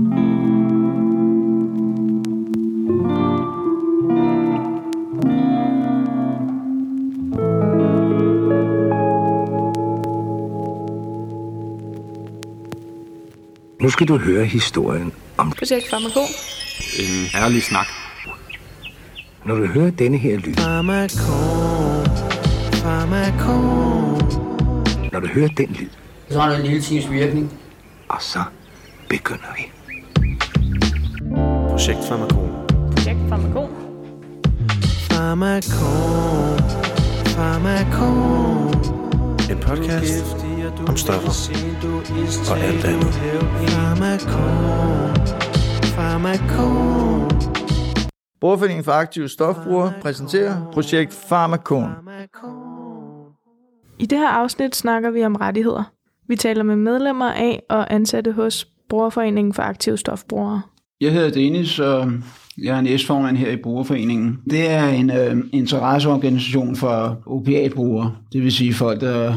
Nu skal du høre historien om Projekt Farmakon. En ærlig snak. Når du hører denne her lyd. Farmakon. Farmakon. Når du hører den lyd. Så har det en lille times virkning. Og så begynder vi. Projekt Farmakon. Projekt Farmakon. Farmakon. Farmakon. En podcast om stoffer og alt andet. Brugerforeningen for aktive stofbrugere præsenterer Projekt Farmakon. I det her afsnit snakker vi om rettigheder. Vi taler med medlemmer af og ansatte hos Brugerforeningen for aktive stofbrugere. Jeg hedder Dennis, og jeg er næstformand her i Brugerforeningen. Det er en interesseorganisation for opiatbrugere, det vil sige folk, der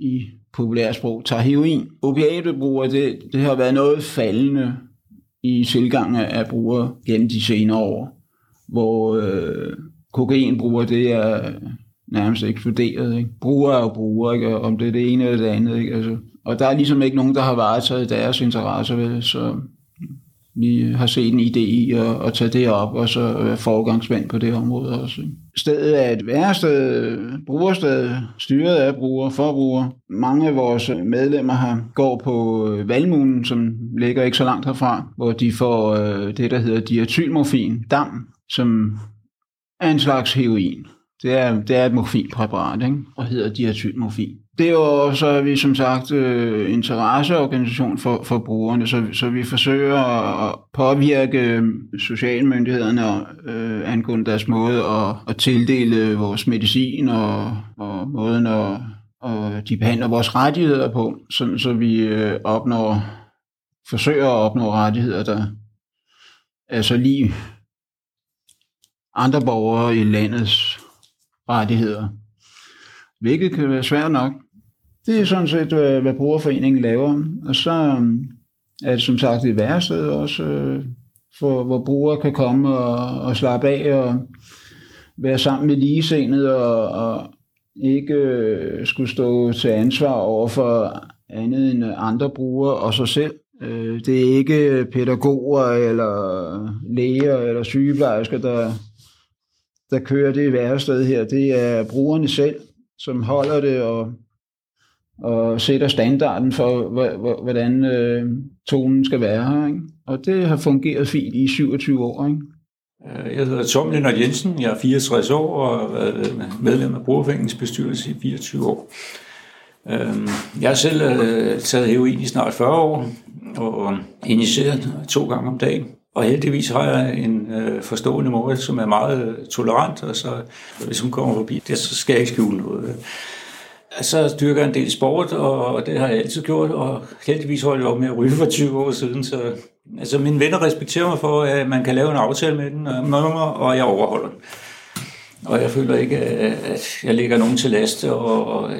i populært sprog tager heroin. Opiatbrugere, det har været noget faldende i tilgangen af brugere gennem de senere år, hvor kokainbrugere, det er nærmest eksploderet. Ikke? Brugere og brugere, ikke? Om det er det ene eller det andet. Ikke? Altså, og der er ligesom ikke nogen, der har varetaget deres interesser, vel? Så vi har set en idé i at tage det op, og så være foregangsmand på det område også. Stedet er et værested, brugersted, styret af brugere, forbrugere. Mange af vores medlemmer går på Valmuen, som ligger ikke så langt herfra, hvor de får det, der hedder diatylmorphin, dam, som er en slags heroin. Det er et morfinpræparat, ikke? Og hedder diatylmorphin. Det er jo så, vi som sagt, interesseorganisation for brugerne, så vi forsøger at påvirke sociale myndighederne angående deres måde at tildele vores medicin og måden at de behandler vores rettigheder på, sådan, så vi forsøger at opnå rettigheder, der er så lige andre borgere i landets rettigheder. Hvilket kan være svært nok. Det er sådan set, hvad Brugerforeningen laver. Og så er det som sagt et værested også, hvor brugere kan komme og slappe af og være sammen med ligesindede og ikke skulle stå til ansvar over for andet end andre brugere og sig selv. Det er ikke pædagoger eller læger eller sygeplejersker, der kører det værested her. Det er brugerne selv, som holder det og sætter standarden for, hvordan tonen skal være. Ikke? Og det har fungeret fint i 27 år. Ikke? Jeg hedder Tom Lindgren Jensen, jeg er 64 år og har været medlem af Brugerforeningens bestyrelse i 24 år. Jeg har selv taget heroin i snart 40 år og injiceret 2 gange om dagen. Og heldigvis har jeg en forstående mor, som er meget tolerant, og så hvis hun kommer forbi, så skal jeg ikke skjule noget. Så dyrker jeg en del sport, og det har jeg altid gjort, og heldigvis holdt jeg op med at ryge for 20 år siden. Så altså, mine venner respekterer mig for, at man kan lave en aftale med mig, og jeg overholder den. Og jeg føler ikke, at jeg lægger nogen til last, og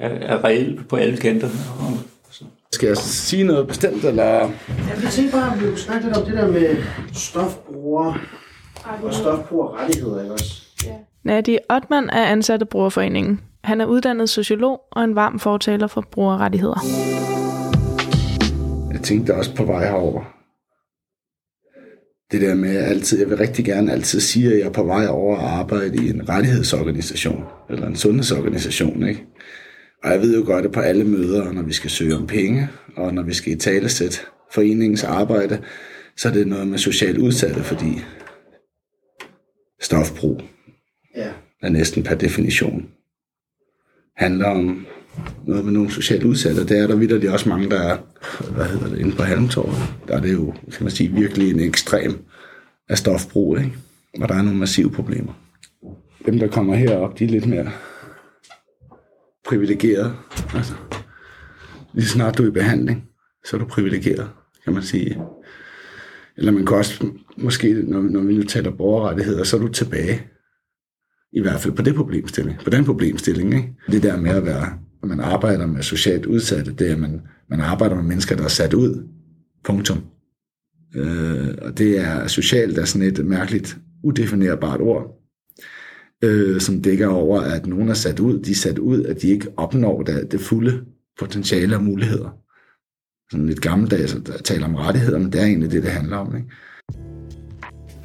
jeg er reel på alle kanter. Skal jeg sige noget bestemt, eller? Ja, jeg tænker bare, at vi snakker lidt om det der med stofbrugere og stofbrugerrettigheder, ikke også? Ja. Nadi Ottmann er ansat af Brugerforeningen. Han er uddannet sociolog og en varm fortaler for brugerrettigheder. Jeg tænkte også på vej herover. Det der med, jeg vil rigtig gerne altid sige, at jeg er på vej over at arbejde i en rettighedsorganisation, eller en sundhedsorganisation, ikke? Og jeg ved jo godt, at på alle møder, når vi skal søge om penge, og når vi skal italesætte foreningens arbejde, så er det noget med socialt udsatte, fordi stofbrug er næsten per definition. Handler om noget med nogle socialt udsatte, og der er der vitterligt også mange, der er, inde på Halmtorvet. Der er det jo, skal man sige, virkelig en ekstrem af stofbrug, ikke? Og der er nogle massive problemer. Dem, der kommer herop, de er lidt mere privilegeret. Altså, lige så snart du er i behandling, så er du privilegeret, kan man sige. Eller man kan også, måske når vi nu taler borgerrettigheder, så er du tilbage. I hvert fald på den problemstilling. Ikke? Det der med at være, at man arbejder med socialt udsatte, det er, at man arbejder med mennesker, der er sat ud Punktum. Og det er socialt er sådan et mærkeligt, udefinerbart ord, som dækker over, at nogen er sat ud, de er sat ud, at de ikke opnår det fulde potentiale og muligheder. Sådan lidt gammeldags at tale om rettigheder, men det er egentlig det handler om, ikke?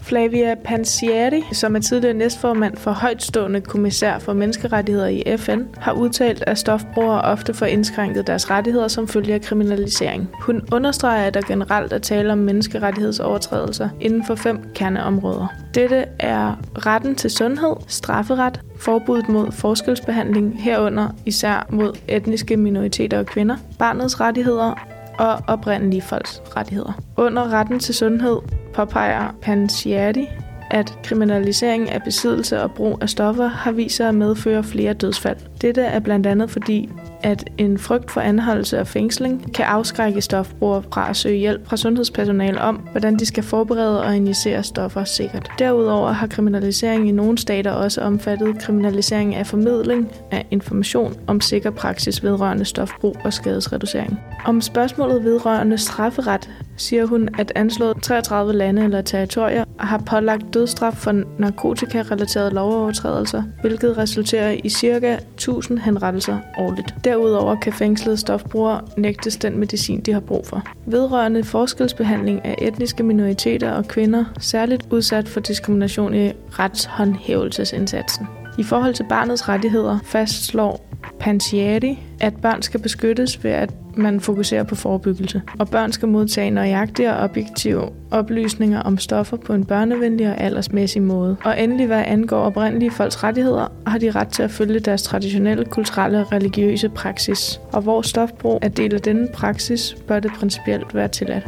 Flavia Pansieri, som er tidligere næstformand for højtstående kommissær for menneskerettigheder i FN, har udtalt, at stofbrugere ofte får indskrænket deres rettigheder som følge af kriminalisering. Hun understreger, at der generelt er tale om menneskerettighedsovertrædelser inden for 5 kerneområder. Dette er retten til sundhed, strafferet, forbuddet mod forskelsbehandling, herunder især mod etniske minoriteter og kvinder, barnets rettigheder og oprindelige folks rettigheder. Under retten til sundhed påpeger Pansieri, at kriminalisering af besiddelse og brug af stoffer har vist sig at medføre flere dødsfald. Dette er blandt andet fordi, at en frygt for anholdelse og fængsling kan afskrække stofbrugere fra at søge hjælp fra sundhedspersonale om, hvordan de skal forberede og injicere stoffer sikkert. Derudover har kriminalisering i nogle stater også omfattet kriminalisering af formidling af information om sikker praksis vedrørende stofbrug og skadesreducering. Om spørgsmålet vedrørende strafferet siger hun, at anslået 33 lande eller territorier har pålagt dødsstraf for narkotikarelaterede lovovertrædelser, hvilket resulterer i ca. 1000 henrettelser årligt. Derudover kan fængslede stofbrugere nægtes den medicin, de har brug for. Vedrørende forskelsbehandling af etniske minoriteter og kvinder, særligt udsat for diskrimination i retshåndhævelsesindsatsen. I forhold til barnets rettigheder fastslår Pansieri, at børn skal beskyttes ved, at man fokuserer på forebyggelse, og børn skal modtage nøjagtige og objektive oplysninger om stoffer på en børnevenlig og aldersmæssig måde. Og endelig, hvad angår oprindelige folks rettigheder, har de ret til at følge deres traditionelle, kulturelle og religiøse praksis. Og hvor stofbrug er del af denne praksis, bør det principielt være tilladt.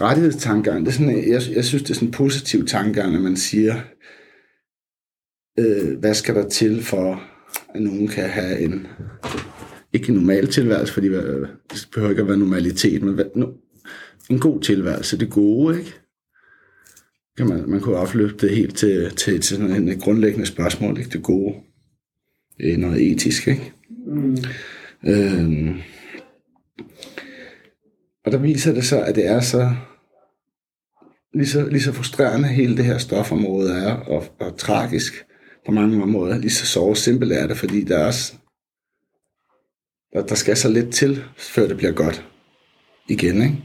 Rettighedstankegang, det er sådan, jeg synes, det er sådan en positiv tankegang, når man siger, hvad skal der til for, at nogen kan have en ikke en normal tilværelse, fordi det behøver ikke at være normalitet, men en god tilværelse, det gode, ikke? Man kunne afløbe det helt til sådan et grundlæggende spørgsmål, ikke? Det gode, noget etisk, ikke? Mm. Og der viser det så, at det er lige så frustrerende hele det her stofområde er, og tragisk på mange områder, lige så såre simpelt er det, fordi der skal så lidt til, før det bliver godt igen, ikke?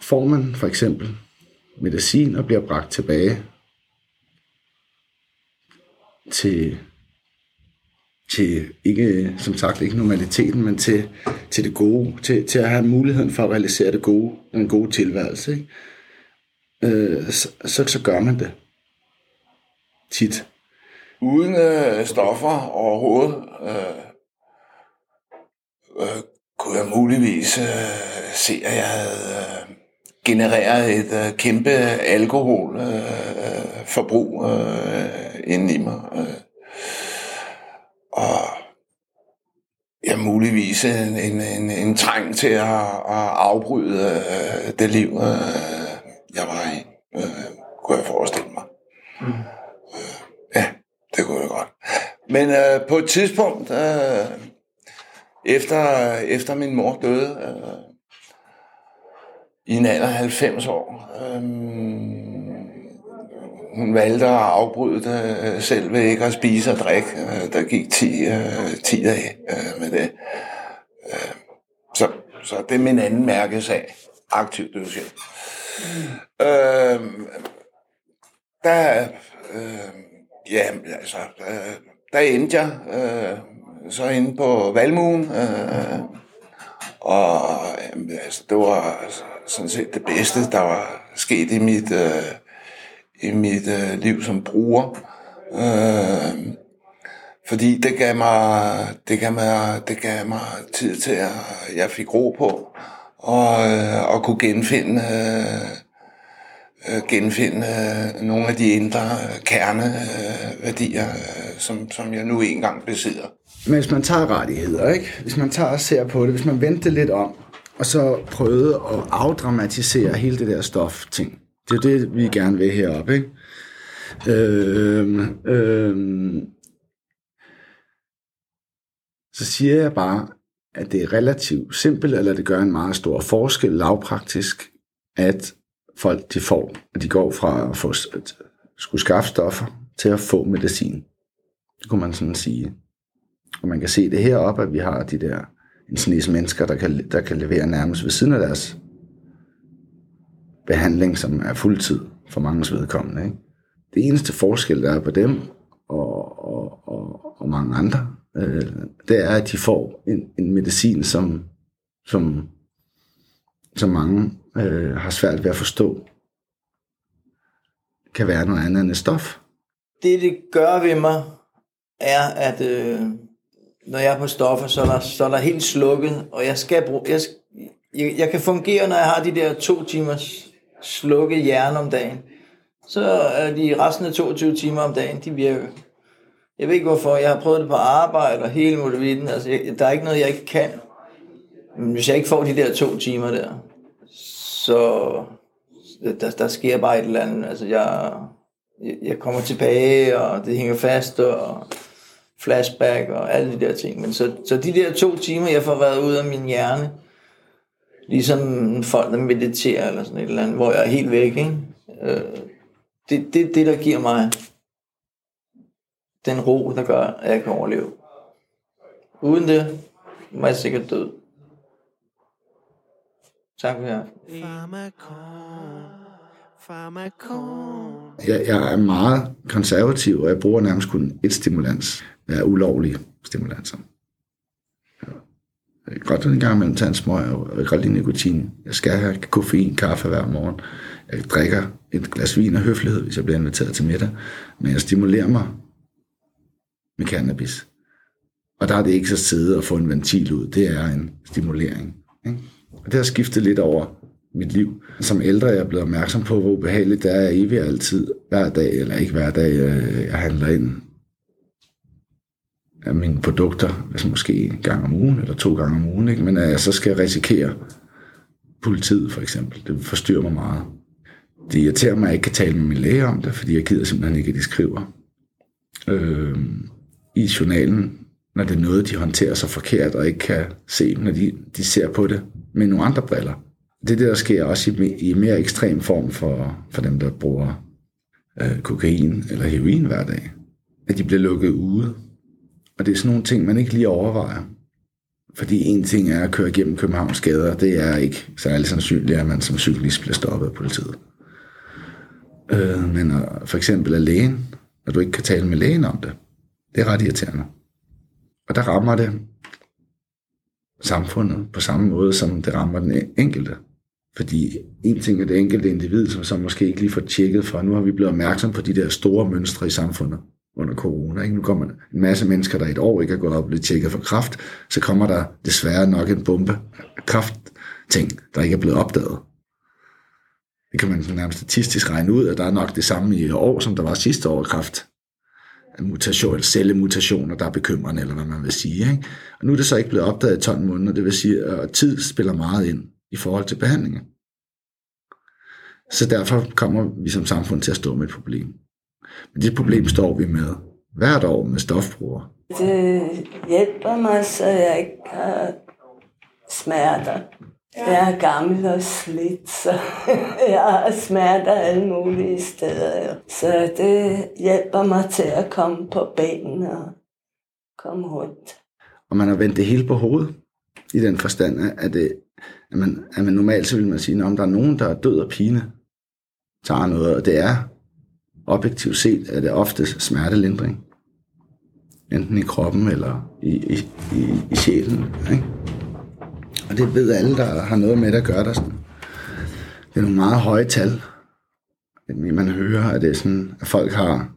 Får man for eksempel medicin og bliver bragt tilbage til ikke, som sagt, ikke normaliteten, men til det gode, til at have muligheden for at realisere det gode, den gode tilværelse, ikke? Så gør man det tit. Uden stoffer overhovedet kunne jeg muligvis se, at jeg havde genereret et kæmpe alkoholforbrug inden i mig. Og jeg muligvis en trang til at afbryde det liv, jeg var i, kunne jeg forestille mig. Mm. Ja, det kunne jeg godt. Men på et tidspunkt... Efter min mor døde i en alder af 90 år, hun valgte at afbryde det selv ved ikke at spise og drikke. Der gik 10 dage med det. Så det er min anden mærkesag. Aktiv dødshjælp. Der endte jeg... Så inde på Valmuen, og det var sådan set det bedste, der var sket i mit liv som bruger, fordi det gav mig tid til, at jeg fik ro på og kunne genfinde nogle af de indre kerneværdier, som jeg nu engang besidder. Men hvis man tager rettigheder, ikke? Hvis man tager og ser på det, hvis man vendte lidt om, og så prøvede at afdramatisere hele det der stofting. Det er det, vi gerne vil heroppe, ikke? Så siger jeg bare, at det er relativt simpelt, eller det gør en meget stor forskel lavpraktisk, at folk de går fra at få, skulle skaffe stoffer til at få medicin. Det kunne man sådan sige. Og man kan se det heroppe, at vi har de der en snes mennesker, der kan levere nærmest ved siden af deres behandling, som er fuldtid for manges vedkommende. Ikke? Det eneste forskel, der er på dem og mange andre, det er, at de får en medicin, som mange har svært ved at forstå, kan være noget andet end et stof. Det gør ved mig, er, at når jeg er på stoffer, så er der helt slukket, og jeg skal bruge... Jeg kan fungere, når jeg har de der 2 timers slukket hjerne om dagen. Så er de resten af 22 timer om dagen, de virker. Jeg ved ikke hvorfor, jeg har prøvet det på arbejde og hele muligheden. Altså, der er ikke noget, jeg ikke kan. Men hvis jeg ikke får de der 2 timer der, så der sker bare et eller andet. Altså, jeg kommer tilbage, og det hænger fast, og flashback og alle de der ting. Men så de der 2 timer, jeg får været ud af min hjerne, ligesom folk, der mediterer eller sådan et eller andet, hvor jeg er helt væk, ikke? Det, der giver mig den ro, der gør, at jeg kan overleve. Uden det, var jeg sikkert død. Tak for jer. Jeg er meget konservativ, og jeg bruger nærmest kun et stimulans. Jeg er ulovlig stimulanser. Jeg kan godt en gang imellem tage en smøg, og jeg kan godt lide nikotin. Jeg skal have koffein, kaffe hver morgen. Jeg drikker et glas vin af høflighed, hvis jeg bliver inviteret til middag. Men jeg stimulerer mig med cannabis. Og der er det ikke så sidde og få en ventil ud. Det er en stimulering. Ikke? Og det har skiftet lidt over mit liv. Som ældre er jeg blevet opmærksom på, hvor ubehageligt det er evigt altid. Hver dag, eller ikke hver dag, jeg handler ind af mine produkter, altså måske 1 gang om ugen, eller 2 gange om ugen, ikke? Men at jeg så skal risikere politiet, for eksempel. Det forstyrrer mig meget. Det irriterer mig, at jeg ikke kan tale med min læge om det, fordi jeg gider simpelthen ikke, at de skriver i journalen, når det er noget, de håndterer så forkert, og ikke kan se, når de ser på det med nogle andre briller. Det, der sker også i mere ekstrem form for dem, der bruger kokain eller heroin hver dag, at de bliver lukket ude. Og det er sådan nogle ting, man ikke lige overvejer. Fordi en ting er at køre igennem Københavns gader, det er ikke særlig sandsynligt, at man som cyklist bliver stoppet af politiet. Men for eksempel af lægen, når du ikke kan tale med lægen om det, det er ret irriterende. Og der rammer det samfundet på samme måde, som det rammer den enkelte. Fordi en ting er det enkelte individ, som måske ikke lige får tjekket for. Nu har vi blevet opmærksom på de der store mønstre i samfundet under corona. Ikke? Nu kommer en masse mennesker, der i et år ikke er gået op og blevet tjekket for kræft, så kommer der desværre nok en bombe kræftting, der ikke er blevet opdaget. Det kan man nærmest statistisk regne ud, at der er nok det samme i år, som der var sidste år kræft. Mutation, eller cellemutationer, der er bekymrende, eller hvad man vil sige. Ikke? Og nu er det så ikke blevet opdaget i 12 måneder, det vil sige, at tid spiller meget ind i forhold til behandlinger. Så derfor kommer vi som samfund til at stå med et problem. Men det problem står vi med hvert år med stofbrugere. Det hjælper mig, så jeg ikke har smerter. Jeg er gammel og slidt, så jeg har smerter alle mulige steder. Jo. Så det hjælper mig til at komme på benen og komme rundt. Og man har vendt det hele på hovedet i den forstand, at man normalt så vil man sige, om der er nogen, der er død og pine, tager noget, og det er objektivt set, er det ofte smertelindring. Enten i kroppen eller i sjælen, ikke? Og det ved alle, der har noget med det at gøre der. Sådan. Det er nogle meget høje tal. Man hører, at det er sådan, at folk har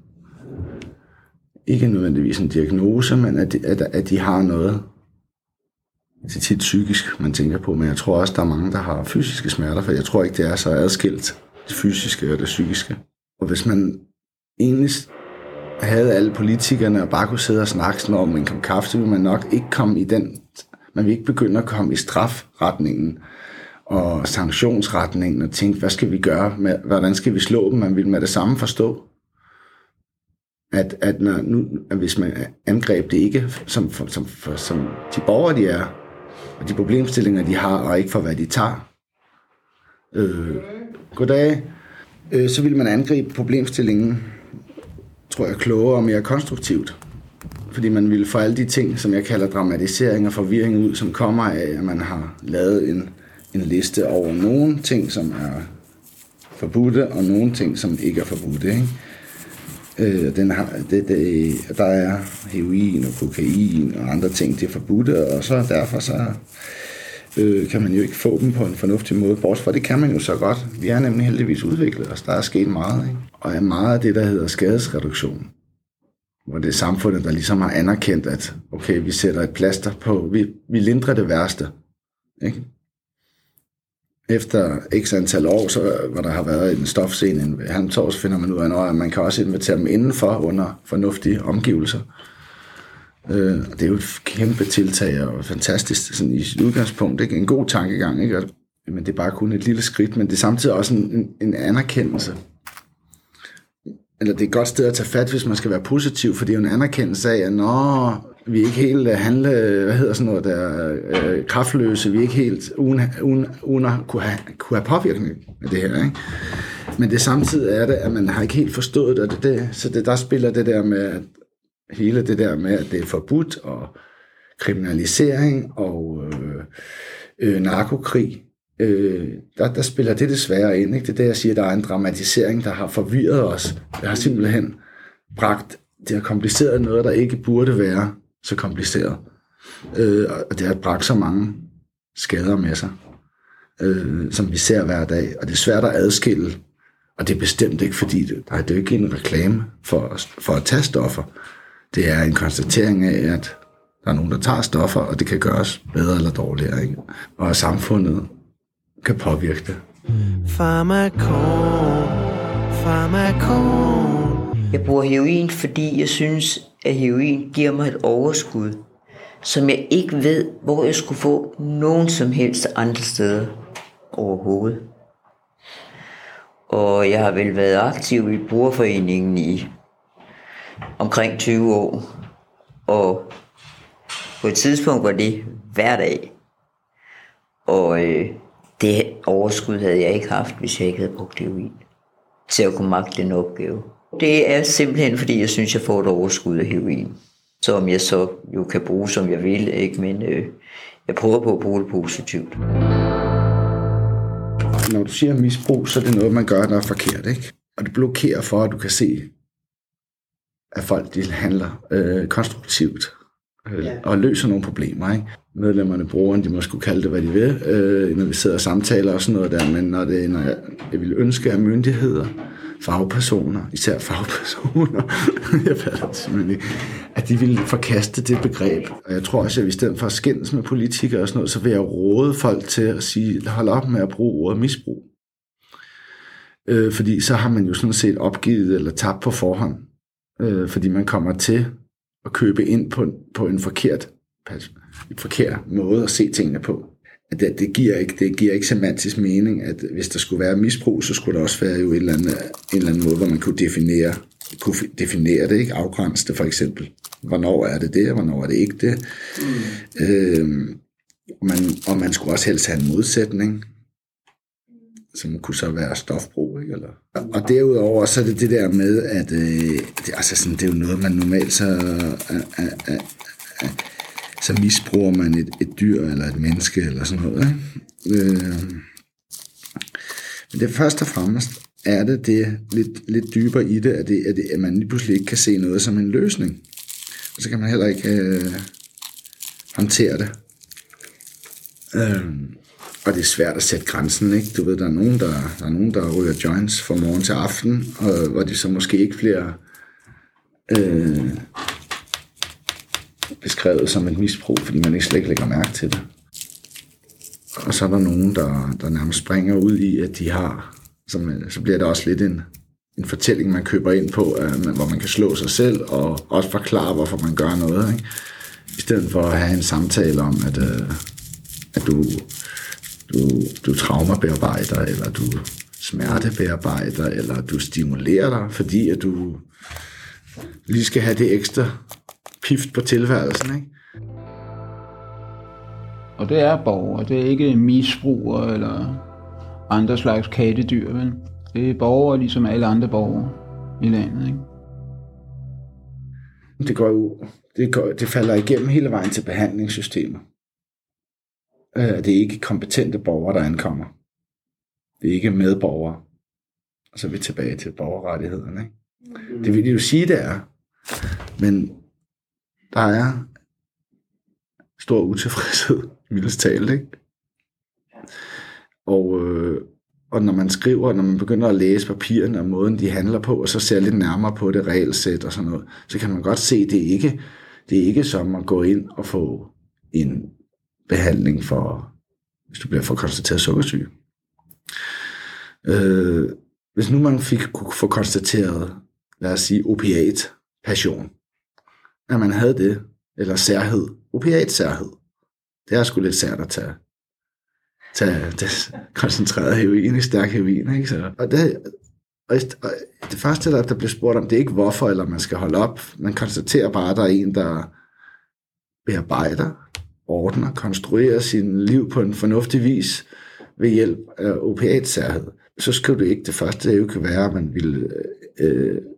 ikke nødvendigvis en diagnose, men at de har noget. Det er tit psykisk, man tænker på, men jeg tror også, der er mange, der har fysiske smerter, for jeg tror ikke, det er så adskilt, det fysiske og det psykiske. Og hvis man egentlig havde alle politikerne og bare kunne sidde og snakke sådan om en kop kaffe, så ville man nok ikke komme i den... Man vil ikke begynde at komme i strafretningen og sanktionsretningen og tænke, hvad skal vi gøre? Hvordan skal vi slå dem? Man vil med det samme forstå, at hvis man angreb det ikke, som de borgere de er, og de problemstillinger de har, og ikke for hvad de tager, Goddag. Så ville man angribe problemstillingen, tror jeg, klogere og mere konstruktivt. Fordi man ville få alle de ting, som jeg kalder dramatisering og forvirring ud, som kommer af, at man har lavet en liste over nogle ting, som er forbudte, og nogle ting, som ikke er forbudte. Ikke? Der er heroin og kokain og andre ting, det er forbudte, og så derfor så kan man jo ikke få dem på en fornuftig måde. Bortset fra det kan man jo så godt. Vi er nemlig heldigvis udviklet, og der er sket meget. Ikke? Og er meget af det, der hedder skadesreduktion. Hvor det er samfundet, der ligesom har anerkendt, at okay, vi sætter et plaster på, vi lindrer det værste. Ikke? Efter x antal år, så, hvor der har været en stofscene, en halmtår, så finder man ud af, at man kan også invitere dem indenfor under fornuftige omgivelser. Det er jo et kæmpe tiltag og fantastisk sådan i sit udgangspunkt. Ikke? En god tankegang, ikke? Men det er bare kun et lille skridt, men det er samtidig også en anerkendelse. Eller det er et godt sted at tage fat, hvis man skal være positiv, for det er jo en anerkendelse af, at vi er ikke helt kraftløse, vi er ikke helt kunne have påvirkning af det her, ikke? Men det samtidig er det, at man har ikke helt forstået det, så det der spiller det der med, at hele det der med, at det er forbudt, og kriminalisering, og narkokrig, der spiller det desværre ind, ikke? Det er det, jeg siger, der er en dramatisering, der har forvirret os. Det har simpelthen det har kompliceret noget, der ikke burde være så kompliceret. Og det har bragt så mange skader med sig, som vi ser hver dag. Og det er svært at adskille, og det er bestemt ikke, fordi det er jo ikke en reklame for at tage stoffer. Det er en konstatering af, at der er nogen, der tager stoffer, og det kan gøres bedre eller dårligere, ikke? Og samfundet kan påvirke det. Farmakon. Jeg bruger heroin, fordi jeg synes, at heroin giver mig et overskud, som jeg ikke ved, hvor jeg skulle få nogen som helst andre steder overhovedet. Og jeg har vel været aktiv i Brugerforeningen i omkring 20 år, og på et tidspunkt var det hver dag, og det overskud havde jeg ikke haft, hvis jeg ikke havde brugt heroin til at kunne magte den opgave. Det er simpelthen, fordi jeg synes, jeg får et overskud af heroin, som jeg så jo kan bruge, som jeg vil, ikke? Men jeg prøver på at bruge det positivt. Når du siger misbrug, så er det noget, man gør, der er forkert, ikke? Og det blokerer for, at du kan se, at folk de handler konstruktivt og løser nogle problemer, ikke? Medlemmerne, brugerne, de må skulle kalde det, hvad de vil, når vi sidder og samtaler og sådan noget der, men når jeg ville ønske, at myndigheder, fagpersoner, især fagpersoner, at de ville forkaste det begreb. Og jeg tror også, at i stedet for at skændes med politikere og sådan noget, så vil jeg råde folk til at sige, hold op med at bruge ordet misbrug. Fordi så har man jo sådan set opgivet eller tabt på forhånd, fordi man kommer til at købe ind på en forkert måde at se tingene på. Det giver ikke semantisk mening, at hvis der skulle være misbrug, så skulle der også være jo en eller anden måde, hvor man kunne definere det, ikke? Afgrænse det for eksempel. Hvornår er det, og hvornår er det ikke det? Og man skulle også helst have en modsætning, som kunne så være stofbrug, ikke? Eller? Og derudover, så er det det der med, at det er jo noget, man normalt så misbruger man et dyr eller et menneske eller sådan noget. Ikke? Men det først og fremmest er det lidt dybere i det, at man lige pludselig ikke kan se noget som en løsning. Og så kan man heller ikke håndtere det. Og det er svært at sætte grænsen, ikke? Du ved, der er nogen, der ryger joints fra morgen til aften, og hvor de så måske ikke bliver beskrevet som et misbrug, fordi man ikke slet ikke lægger mærke til det. Og så er der nogen, der nærmest springer ud i, at de har... Så bliver der også lidt en fortælling, man køber ind på, hvor man kan slå sig selv, og også forklare, hvorfor man gør noget, ikke? I stedet for at have en samtale om, at du traumabearbejder, eller du smertebearbejder, eller du stimulerer dig, fordi at du lige skal have det ekstra pift på tilværelsen, ikke? Og det er borgere, det er ikke misbrugere eller andre slags kattedyr, vel? Det er borgere ligesom alle andre borgere i landet, ikke? Det falder igennem hele vejen til behandlingssystemet. Det er ikke kompetente borgere, der ankommer. Det er ikke medborgere. Og så er vi tilbage til borgerrettighederne, ikke? Mm. Det vil de jo sige, det er. Men der er stor utilfredshed, mildest talt, ikke? Og når man skriver, når man begynder at læse papirerne og måden, de handler på, og så ser lidt nærmere på det regelsæt og sådan noget, så kan man godt se, det er ikke som at gå ind og få en behandling for, hvis du bliver for konstateret sukkersyge. Hvis nu man kunne få konstateret, lad os sige, opiat-passion, at man havde det, eller særhed, opiat-særhed, det er sgu lidt sært at tage koncentreret heroin, stærk heroin, ikke så? Og det første, der blev spurgt om, det er ikke hvorfor, eller man skal holde op, man konstaterer bare, at der er en, der bearbejder, ordner, konstruerer sin liv på en fornuftig vis, ved hjælp af opiatsærhed, så skulle det ikke det første, det jo kan være, at man ville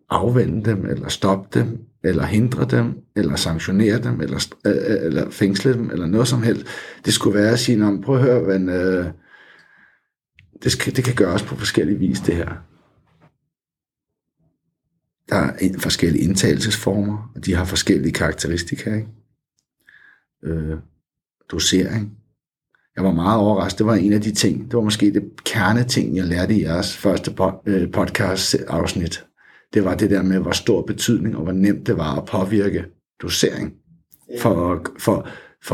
afvende dem, eller stoppe dem, eller hindre dem, eller sanktionere dem, eller fængsle dem, eller noget som helst. Det skulle være at sige, prøv at høre, men, det kan gøres på forskellige vis, det her. Der er forskellige indtagelsesformer, og de har forskellige karakteristika, ikke? Dosering. Jeg var meget overrasket. Det var en af de ting. Det var måske det kerneting, jeg lærte i jeres første podcast-afsnit. Det var det der med, hvor stor betydning og hvor nemt det var at påvirke dosering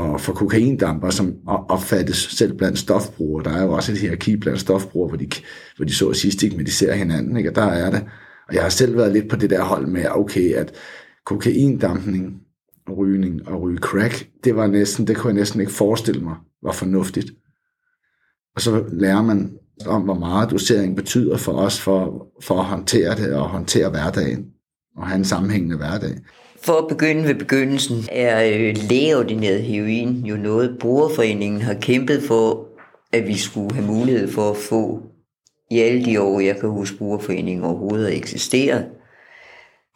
for kokaindamper, som opfattes selv blandt stofbrugere. Der er jo også et hierarki blandt stofbrugere, hvor de så at sige stigmatiserer hinanden. Ikke? Og der er det. Og jeg har selv været lidt på det der hold med, okay, at kokaindampning, rygning og ryge crack, det kunne jeg næsten ikke forestille mig var fornuftigt. Og så lærer man om, hvor meget dosering betyder for os, for at håndtere det, og håndtere hverdagen, og have en sammenhængende hverdag. For at begynde ved begyndelsen, er lægeordineret heroin jo noget, Brugerforeningen har kæmpet for, at vi skulle have mulighed for at få i alle de år, jeg kan huske Brugerforeningen overhovedet har eksisteret.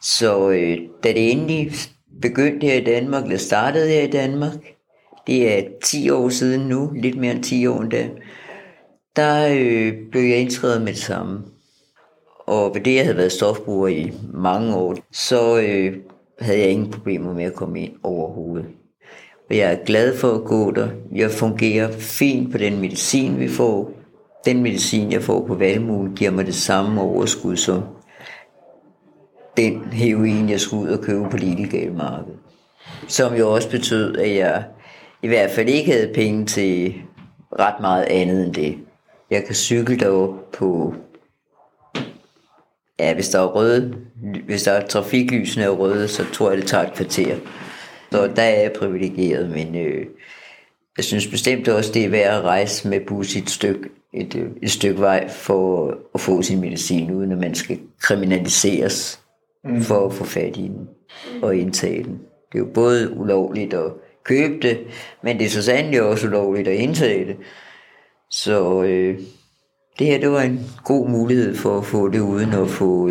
Så da det endelig begyndte her i Danmark, eller startede her i Danmark, det er 10 år siden nu, lidt mere end 10 år endda, der blev jeg indskrevet med det samme. Og ved det, jeg havde været stofbruger i mange år, så havde jeg ingen problemer med at komme ind overhovedet. Og jeg er glad for at gå der. Jeg fungerer fint på den medicin, vi får. Den medicin, jeg får på Valmuen, giver mig det samme overskud som den heroin, jeg skulle ud og købe på det illegale marked. Som jo også betød, at jeg i hvert fald ikke havde penge til ret meget andet end det. Jeg kan cykle derop på, ja, hvis der er trafiklysene er røde, så tror jeg, det tager et kvarter. Så der er jeg privilegeret, men jeg synes bestemt også, det er værd at rejse med bus et stykke vej for at få sin medicin, uden at man skal kriminaliseres for at få fat i den og indtage den. Det er jo både ulovligt at købe det, men det er så sandelig også ulovligt at indtage det. Så det her, det var en god mulighed for at få det, uden at få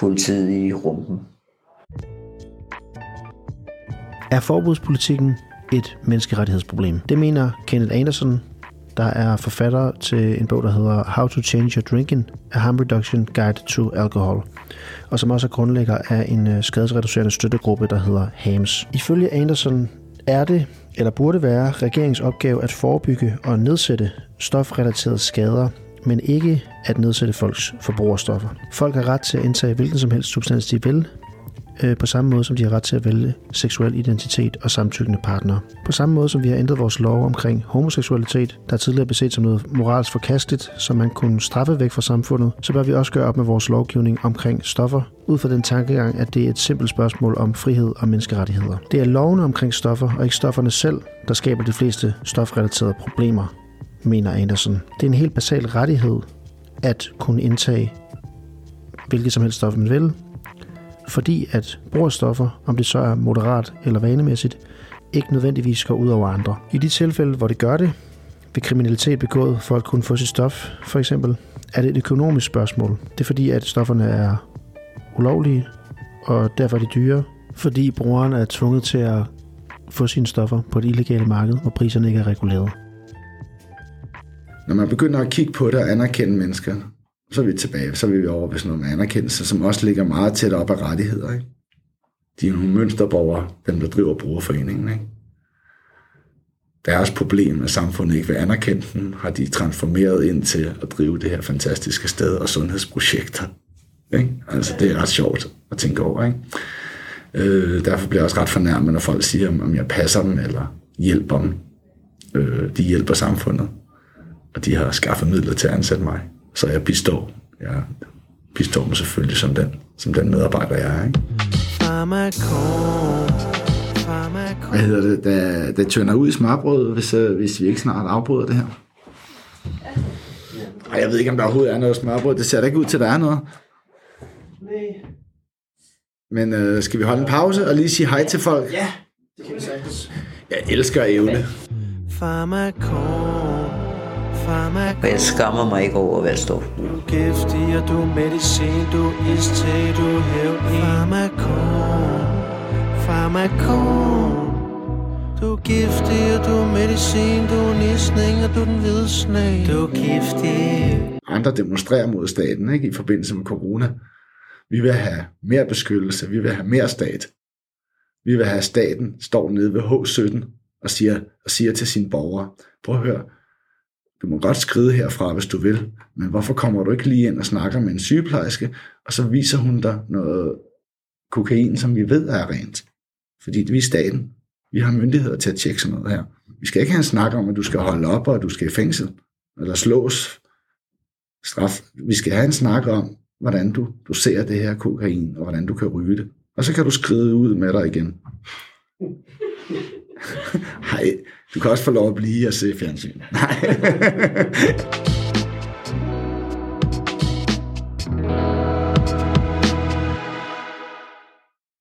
politiet i rumpen. Er forbudspolitikken et menneskerettighedsproblem? Det mener Kenneth Anderson, der er forfatter til en bog, der hedder How to Change Your Drinking, A Harm Reduction Guide to Alcohol, og som også er grundlægger af en skadesreducerende støttegruppe, der hedder HAMS. Ifølge Anderson er det, eller burde være, regeringens opgave at forebygge og nedsætte stofrelaterede skader, men ikke at nedsætte folks forbrugerstoffer. Folk har ret til at indtage hvilken som helst substans, de vil, på samme måde som de har ret til at vælge seksuel identitet og samtykkende partnere. På samme måde som vi har ændret vores lov omkring homoseksualitet, der tidligere blev set som noget moralsk forkasteligt, som man kunne straffe væk fra samfundet, så bør vi også gøre op med vores lovgivning omkring stoffer, ud fra den tankegang, at det er et simpelt spørgsmål om frihed og menneskerettigheder. Det er lovene omkring stoffer, og ikke stofferne selv, der skaber de fleste stofrelaterede problemer, mener Anderson. Det er en helt basal rettighed at kunne indtage hvilket som helst stof, man vil, fordi at brugerstoffer, om det så er moderat eller vanemæssigt, ikke nødvendigvis går ud over andre. I de tilfælde, hvor det gør det, ved kriminalitet begået for at kunne få sit stof, for eksempel, er det et økonomisk spørgsmål. Det er fordi, at stofferne er ulovlige, og derfor er de dyre, fordi brugeren er tvunget til at få sine stoffer på et illegalt marked, hvor priserne ikke er reguleret. Når man begynder at kigge på det og anerkende mennesker, så er vi tilbage, så er vi over ved sådan noget med anerkendelse, som også ligger meget tæt op af rettigheder. Ikke? De er nogle mønsterborgere, dem der driver brugerforeningen. Ikke? Deres problem, at samfundet ikke vil anerkende dem, har de transformeret ind til at drive det her fantastiske sted og sundhedsprojekter. Ikke? Altså det er ret sjovt at tænke over. Ikke? Derfor bliver jeg også ret fornærmet, når folk siger, om jeg passer dem eller hjælper dem. De hjælper samfundet, og de har skaffet midler til at ansætte mig. Så jeg bistår. Jeg bistår dem selvfølgelig som den medarbejder, jeg er. Ikke? Hvad hedder det? Det tønder ud i smørbrødet, hvis vi ikke snart afbryder det her. Ej, jeg ved ikke, om der overhovedet er noget smørbrød. Det ser da ikke ud til, der er noget. Men skal vi holde en pause og lige sige hej til folk? Ja, det kan vi sagtens. Jeg elsker Evne. Og jeg skammer mig ikke over at være stofbruger. Du giftig, og du er medicin, du er næsning, og du er den hvide sne. Du er giftig. Andre demonstrerer mod staten, ikke, i forbindelse med corona. Vi vil have mere beskyttelse, vi vil have mere stat. Vi vil have staten, står nede ved H17 og siger til sine borgere, prøv at høre, du må godt skride herfra, hvis du vil, men hvorfor kommer du ikke lige ind og snakker med en sygeplejerske, og så viser hun dig noget kokain, som vi ved er rent. Fordi vi er staten. Vi har myndigheder til at tjekke sådan noget her. Vi skal ikke have en snak om, at du skal holde op, og at du skal i fængsel, eller slås straf. Vi skal have en snak om, hvordan du ser det her kokain, og hvordan du kan ryge det. Og så kan du skride ud med dig igen. Hej, du kan også få lov at blive og se fjernsyn. Nej.